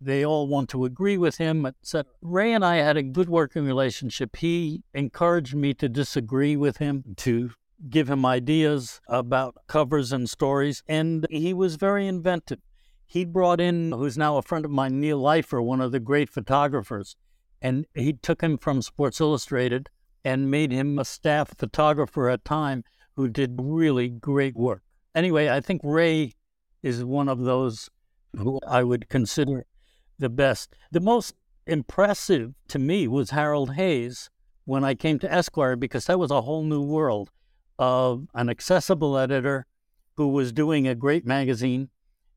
They all want to agree with him, etc. Ray and I had a good working relationship. He encouraged me to disagree with him, to give him ideas about covers and stories, and he was very inventive. He brought in, who's now a friend of mine, Neil Leifer, one of the great photographers. And he took him from Sports Illustrated and made him a staff photographer at Time who did really great work. Anyway, I think Ray is one of those who I would consider the best. The most impressive to me was Harold Hayes when I came to Esquire, because that was a whole new world of an accessible editor who was doing a great magazine,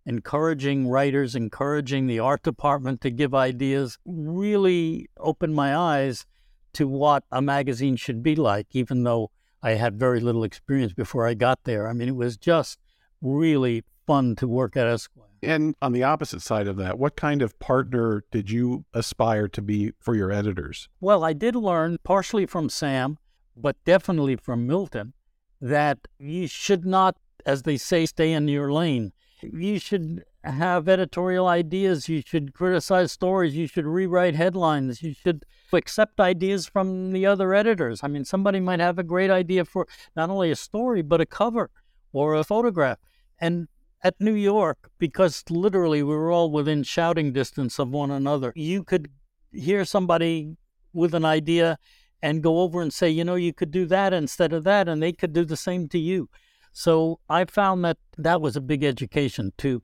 encouraging writers, encouraging the art department to give ideas, really opened my eyes to what a magazine should be like, even though I had very little experience before I got there. I mean, it was just really fun to work at Esquire. And on the opposite side of that, what kind of partner did you aspire to be for your editors? Well, I did learn partially from Sam, but definitely from Milton, that you should not, as they say, stay in your lane. You should have editorial ideas. You should criticize stories. You should rewrite headlines. You should accept ideas from the other editors. I mean, somebody might have a great idea for not only a story, but a cover or a photograph. And at New York, because literally we were all within shouting distance of one another, you could hear somebody with an idea and go over and say, you know, you could do that instead of that, and they could do the same to you. So I found that that was a big education, to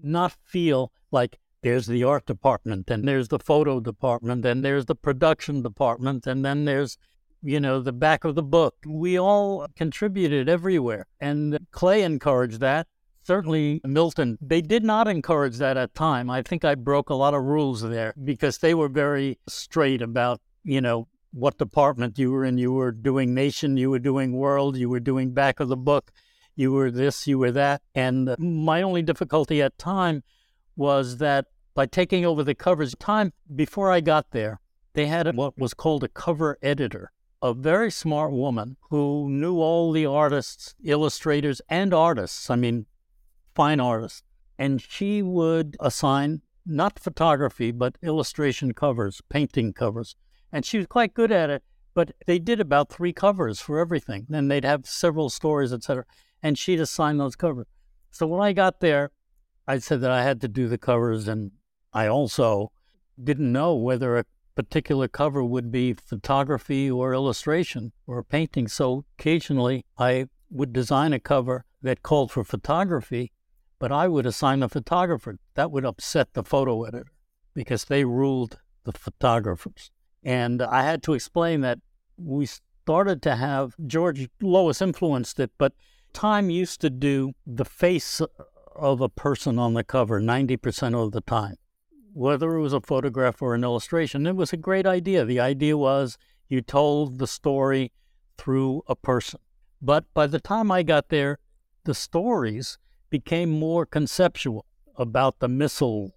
not feel like there's the art department and there's the photo department and there's the production department and then there's, you know, the back of the book. We all contributed everywhere. And Clay encouraged that. Certainly Milton, they did not encourage that at time. I think I broke a lot of rules there because they were very straight about, you know, what department you were in. You were doing nation, you were doing world, you were doing back of the book, you were this, you were that. And my only difficulty at Time was that by taking over the covers, Time, before I got there, they had what was called a cover editor, a very smart woman who knew all the artists, illustrators and artists, I mean, fine artists. And she would assign, not photography, but illustration covers, painting covers. And she was quite good at it, but they did about 3 covers for everything. Then they'd have several stories, etc. And she'd assign those covers. So when I got there, I said that I had to do the covers, and I also didn't know whether a particular cover would be photography or illustration or painting. So occasionally I would design a cover that called for photography, but I would assign a photographer. That would upset the photo editor because they ruled the photographers. And I had to explain that we started to have, George Lois influenced it, but Time used to do the face of a person on the cover 90% of the time, whether it was a photograph or an illustration. It was a great idea. The idea was you told the story through a person. But by the time I got there, the stories became more conceptual, about the missiles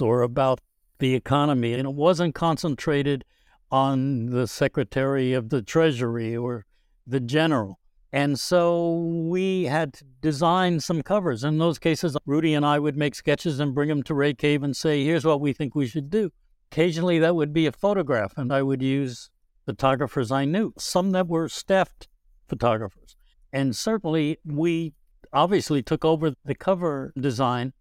or about the economy, and it wasn't concentrated on the Secretary of the Treasury or the general. And so we had to design some covers. In those cases, Rudy and I would make sketches and bring them to Ray Cave and say, here's what we think we should do. Occasionally that would be a photograph, and I would use photographers I knew, some that were staffed photographers. And certainly we obviously took over the cover design,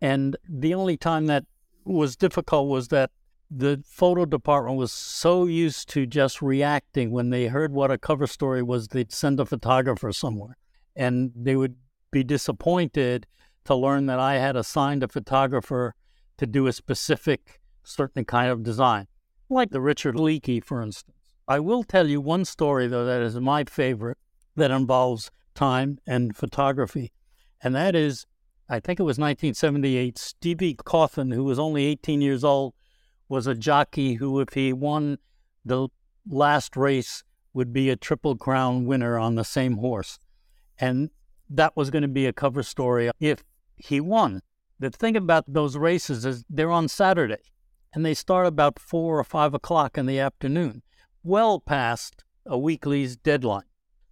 and the only time that was difficult was that the photo department was so used to just reacting. When they heard what a cover story was, they'd send a photographer somewhere, and they would be disappointed to learn that I had assigned a photographer to do a specific certain kind of design, like the Richard Leakey, for instance. I will tell you one story, though, that is my favorite that involves Time and photography, and that is, I think it was 1978, Stevie Coffin, who was only 18 years old, was a jockey who, if he won the last race, would be a Triple Crown winner on the same horse. And that was going to be a cover story if he won. The thing about those races is they're on Saturday, and they start about 4 or 5 o'clock in the afternoon, well past a weekly's deadline.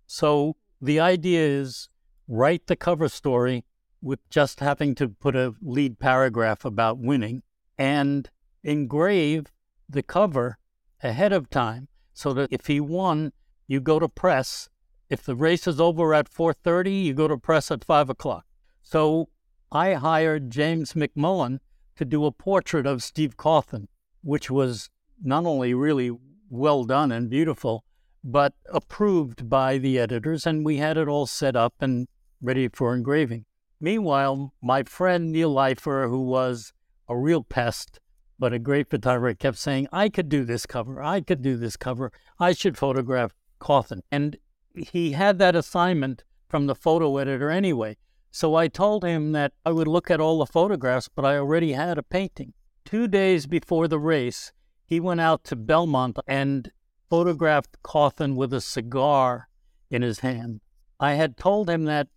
So the idea is write the cover story with just having to put a lead paragraph about winning and engrave the cover ahead of time so that if he won, you go to press. If the race is over at 4:30, you go to press at 5 o'clock. So I hired James McMullan to do a portrait of Steve Coffin, which was not only really well done and beautiful, but approved by the editors, and we had it all set up and ready for engraving. Meanwhile, my friend Neil Leifer, who was a real pest but a great photographer kept saying, I could do this cover, I could do this cover, I should photograph Cawthon. And he had that assignment from the photo editor anyway. So I told him that I would look at all the photographs, but I already had a painting. 2 days before the race, he went out to Belmont and photographed Cawthon with a cigar in his hand. I had told him that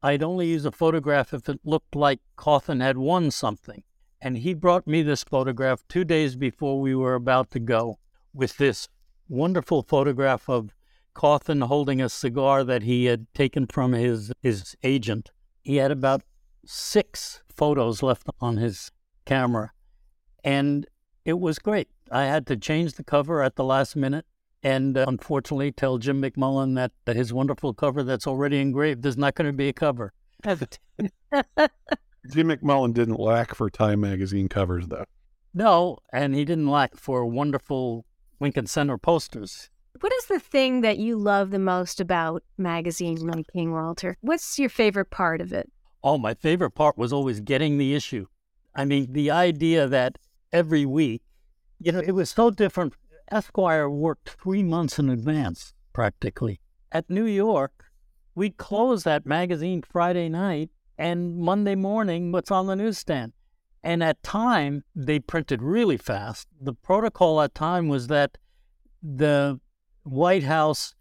I'd only use a photograph if it looked like Cawthon had won something. And he brought me this photograph 2 days before we were about to go, with this wonderful photograph of Cawthon holding a cigar that he had taken from his agent. He had about 6 photos left on his camera, and it was great. I had to change the cover at the last minute and unfortunately tell Jim McMullan that his wonderful cover that's already engraved is not going to be a cover. Jim McMullan didn't lack for Time magazine covers, though. No, and he didn't lack for wonderful Lincoln Center posters. What is the thing that you love the most about magazine making, Walter? What's your favorite part of it? Oh, my favorite part was always getting the issue. I mean, the idea that every week, you know, it was so different. Esquire worked 3 months in advance, practically. At New York, we'd close that magazine Friday night, and Monday morning, what's on the newsstand? And at Time, they printed really fast. The protocol at Time was that the White House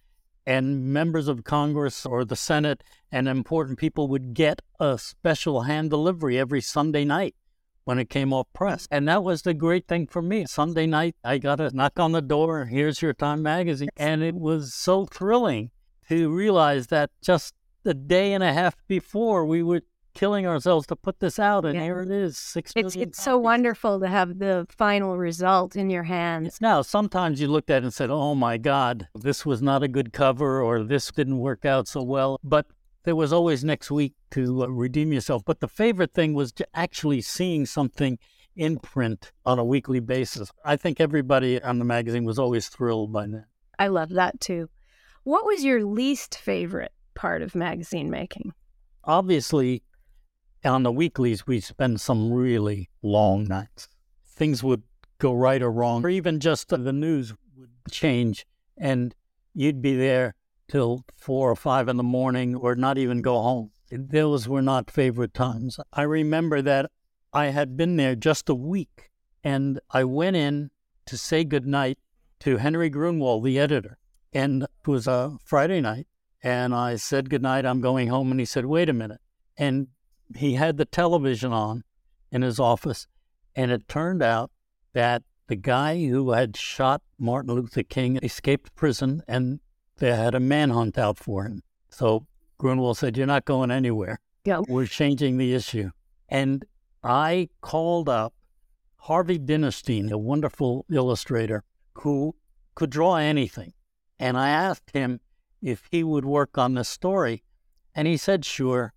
and members of Congress or the Senate and important people would get a special hand delivery every Sunday night when it came off press. And that was the great thing for me. Sunday night, I got a knock on the door, here's your Time magazine. And it was so thrilling to realize that just a day and a half before, we were killing ourselves to put this out, and here it is, 6 million. It's so wonderful to have the final result in your hands. Now, sometimes you looked at it and said, oh my God, this was not a good cover, or this didn't work out so well, but there was always next week to redeem yourself. But the favorite thing was actually seeing something in print on a weekly basis. I think everybody on the magazine was always thrilled by that. I love that too. What was your least favorite part of magazine making? Obviously, on the weeklies, we spend some really long nights. Things would go right or wrong, or even just the news would change, and you'd be there till 4 or 5 in the morning, or not even go home. Those were not favorite times. I remember that I had been there just a week, and I went in to say goodnight to Henry Grunwald, the editor, and it was a Friday night, and I said goodnight, I'm going home, and he said, wait a minute, and he had the television on in his office, and it turned out that the guy who had shot Martin Luther King escaped prison, and they had a manhunt out for him. So Grunwald said, you're not going anywhere. Yeah. We're changing the issue. And I called up Harvey Dinnerstein, a wonderful illustrator who could draw anything. And I asked him if he would work on this story. And he said, sure.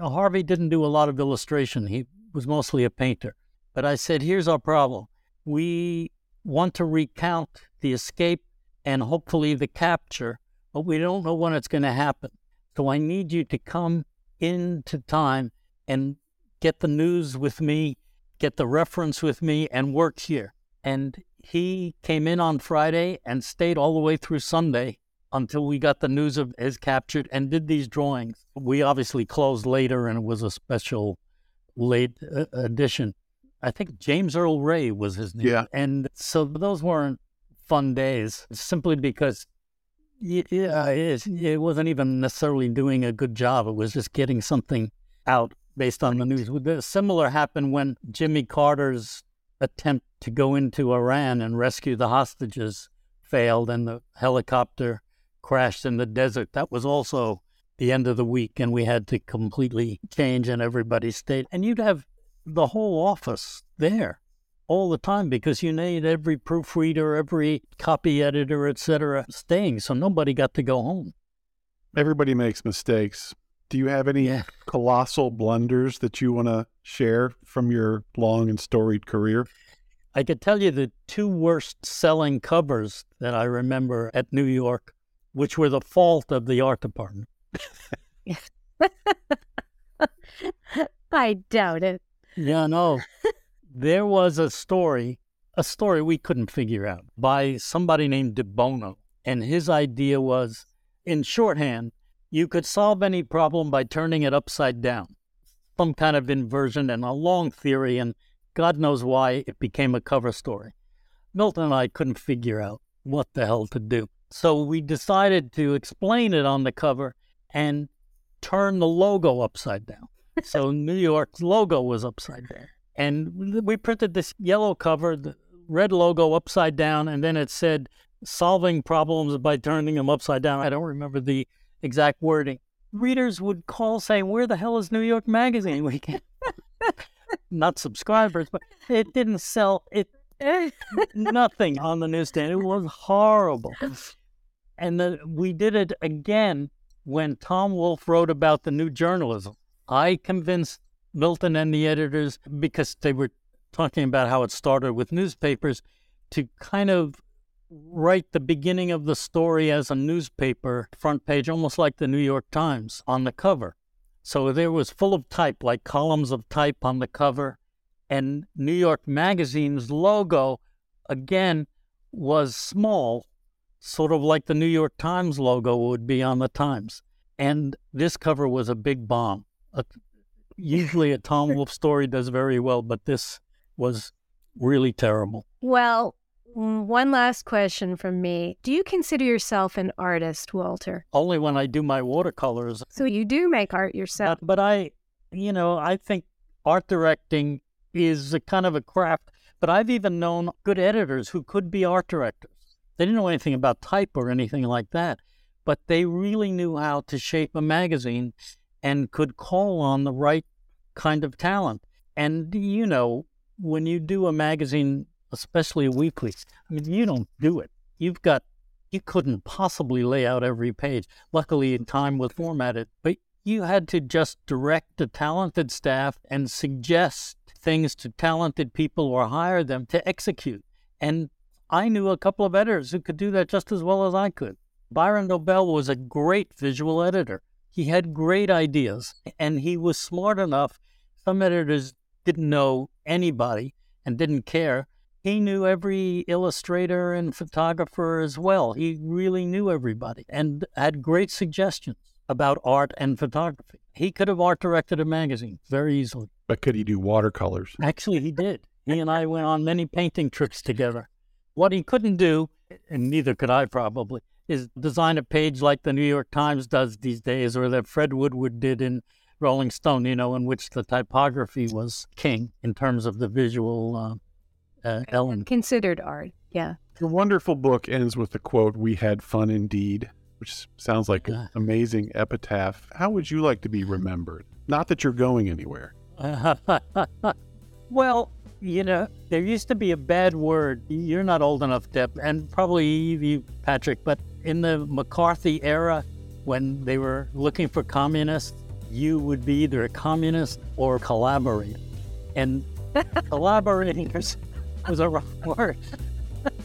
Harvey didn't do a lot of illustration. He was mostly a painter. But I said, here's our problem. We want to recount the escape and hopefully the capture, but we don't know when it's going to happen. So I need you to come into Time and get the news with me, get the reference with me, and work here. And he came in on Friday and stayed all the way through Sunday, until we got the news of his captured and did these drawings. We obviously closed later, and it was a special late edition. I think James Earl Ray was his name. Yeah. And so those weren't fun days, simply because it wasn't even necessarily doing a good job. It was just getting something out based on the news. The similar happened when Jimmy Carter's attempt to go into Iran and rescue the hostages failed, and the helicopter crashed in the desert. That was also the end of the week, and we had to completely change, and everybody stayed. And you'd have the whole office there all the time, because you need every proofreader, every copy editor, etc., staying, so nobody got to go home. Everybody makes mistakes. Do you have any colossal blunders that you want to share from your long and storied career? I could tell you the 2 worst-selling covers that I remember at New York, which were the fault of the art department. I doubt it. Yeah, no. there was a story we couldn't figure out, by somebody named DeBono. And his idea was, in shorthand, you could solve any problem by turning it upside down. Some kind of inversion and a long theory, and God knows why it became a cover story. Milton and I couldn't figure out what the hell to do. So we decided to explain it on the cover and turn the logo upside down. So New York's logo was upside down. And we printed this yellow cover, the red logo upside down, and then it said, solving problems by turning them upside down. I don't remember the exact wording. Readers would call saying, where the hell is New York Magazine Weekend? Not subscribers, but it didn't sell nothing on the newsstand. It was horrible. And then we did it again when Tom Wolfe wrote about the new journalism. I convinced Milton and the editors, because they were talking about how it started with newspapers, to kind of write the beginning of the story as a newspaper front page, almost like the New York Times on the cover. So there was full of type, like columns of type on the cover. And New York Magazine's logo, again, was small, sort of like the New York Times logo would be on the Times. And this cover was a big bomb. Usually a Tom Wolfe story does very well, but this was really terrible. Well, one last question from me. Do you consider yourself an artist, Walter? Only when I do my watercolors. So you do make art yourself. But I think art directing is a kind of a craft. But I've even known good editors who could be art directors. They didn't know anything about type or anything like that, but they really knew how to shape a magazine and could call on the right kind of talent. And, when you do a magazine, especially weekly, you don't do it. You couldn't possibly lay out every page. Luckily, in Time was formatted, but you had to just direct a talented staff and suggest things to talented people or hire them to execute. And I knew a couple of editors who could do that just as well as I could. Byron Dobell was a great visual editor. He had great ideas, and he was smart enough. Some editors didn't know anybody and didn't care. He knew every illustrator and photographer as well. He really knew everybody and had great suggestions about art and photography. He could have art directed a magazine very easily. But could he do watercolors? Actually, he did. He and I went on many painting trips together. What he couldn't do, and neither could I probably, is design a page like the New York Times does these days, or that Fred Woodward did in Rolling Stone, in which the typography was king in terms of the visual Ellen. Considered art, yeah. Your wonderful book ends with the quote, "We had fun indeed," which sounds like an amazing epitaph. How would you like to be remembered? Not that you're going anywhere. Well, there used to be a bad word. You're not old enough, Deb, and probably you, Patrick, but in the McCarthy era, when they were looking for communists, you would be either a communist or a collaborator. And collaborators was a wrong word.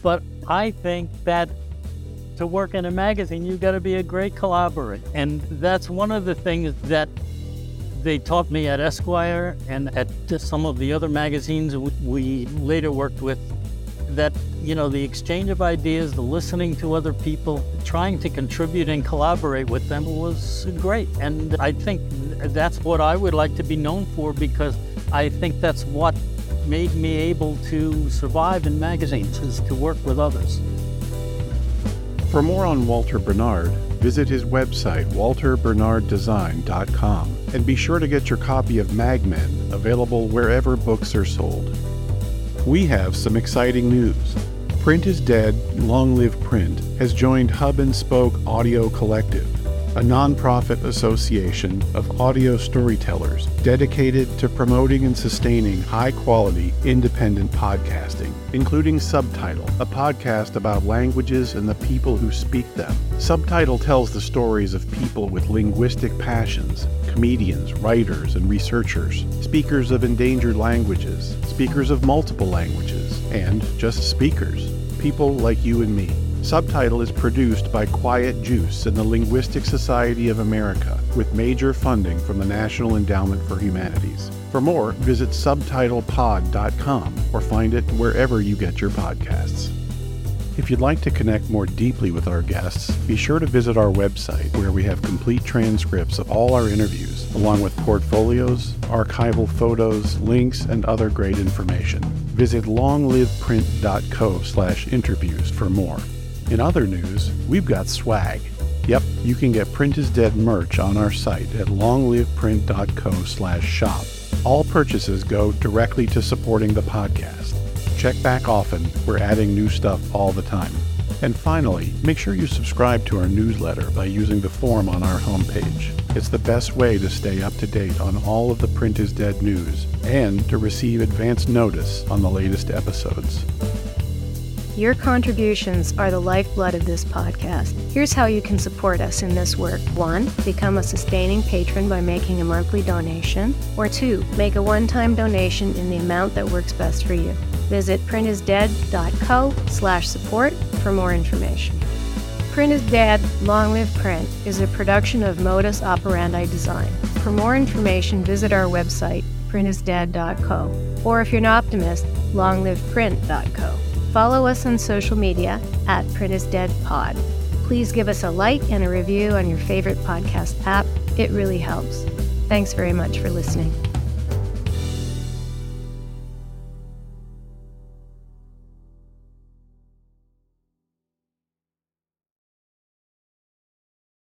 But I think that to work in a magazine, you've got to be a great collaborator. And that's one of the things that they taught me at Esquire and at some of the other magazines we later worked with, that, the exchange of ideas, the listening to other people, trying to contribute and collaborate with them was great. And I think that's what I would like to be known for, because I think that's what made me able to survive in magazines, is to work with others. For more on Walter Bernard, visit his website, walterbernarddesign.com, and be sure to get your copy of Mag Men, available wherever books are sold. We have some exciting news. Print is Dead, Long Live Print has joined Hub and Spoke Audio Collective, a nonprofit association of audio storytellers dedicated to promoting and sustaining high-quality, independent podcasting, including Subtitle, a podcast about languages and the people who speak them. Subtitle tells the stories of people with linguistic passions, comedians, writers, and researchers, speakers of endangered languages, speakers of multiple languages, and just speakers, people like you and me. Subtitle is produced by Quiet Juice and the Linguistic Society of America, with major funding from the National Endowment for Humanities. For more, visit subtitlepod.com or find it wherever you get your podcasts. If you'd like to connect more deeply with our guests, be sure to visit our website, where we have complete transcripts of all our interviews, along with portfolios, archival photos, links, and other great information. Visit longliveprint.co/interviews for more. In other news, we've got swag. Yep, you can get Print is Dead merch on our site at longliveprint.co/shop. All purchases go directly to supporting the podcast. Check back often. We're adding new stuff all the time. And finally, make sure you subscribe to our newsletter by using the form on our homepage. It's the best way to stay up to date on all of the Print is Dead news and to receive advance notice on the latest episodes. Your contributions are the lifeblood of this podcast. Here's how you can support us in this work. 1. Become a sustaining patron by making a monthly donation. Or 2. Make a one-time donation in the amount that works best for you. Visit printisdead.co/support for more information. Print is Dead, Long Live Print is a production of Modus Operandi Design. For more information, visit our website, printisdead.co. Or if you're an optimist, longliveprint.co. Follow us on social media at PrintIsDeadPod. Please give us a like and a review on your favorite podcast app. It really helps. Thanks very much for listening.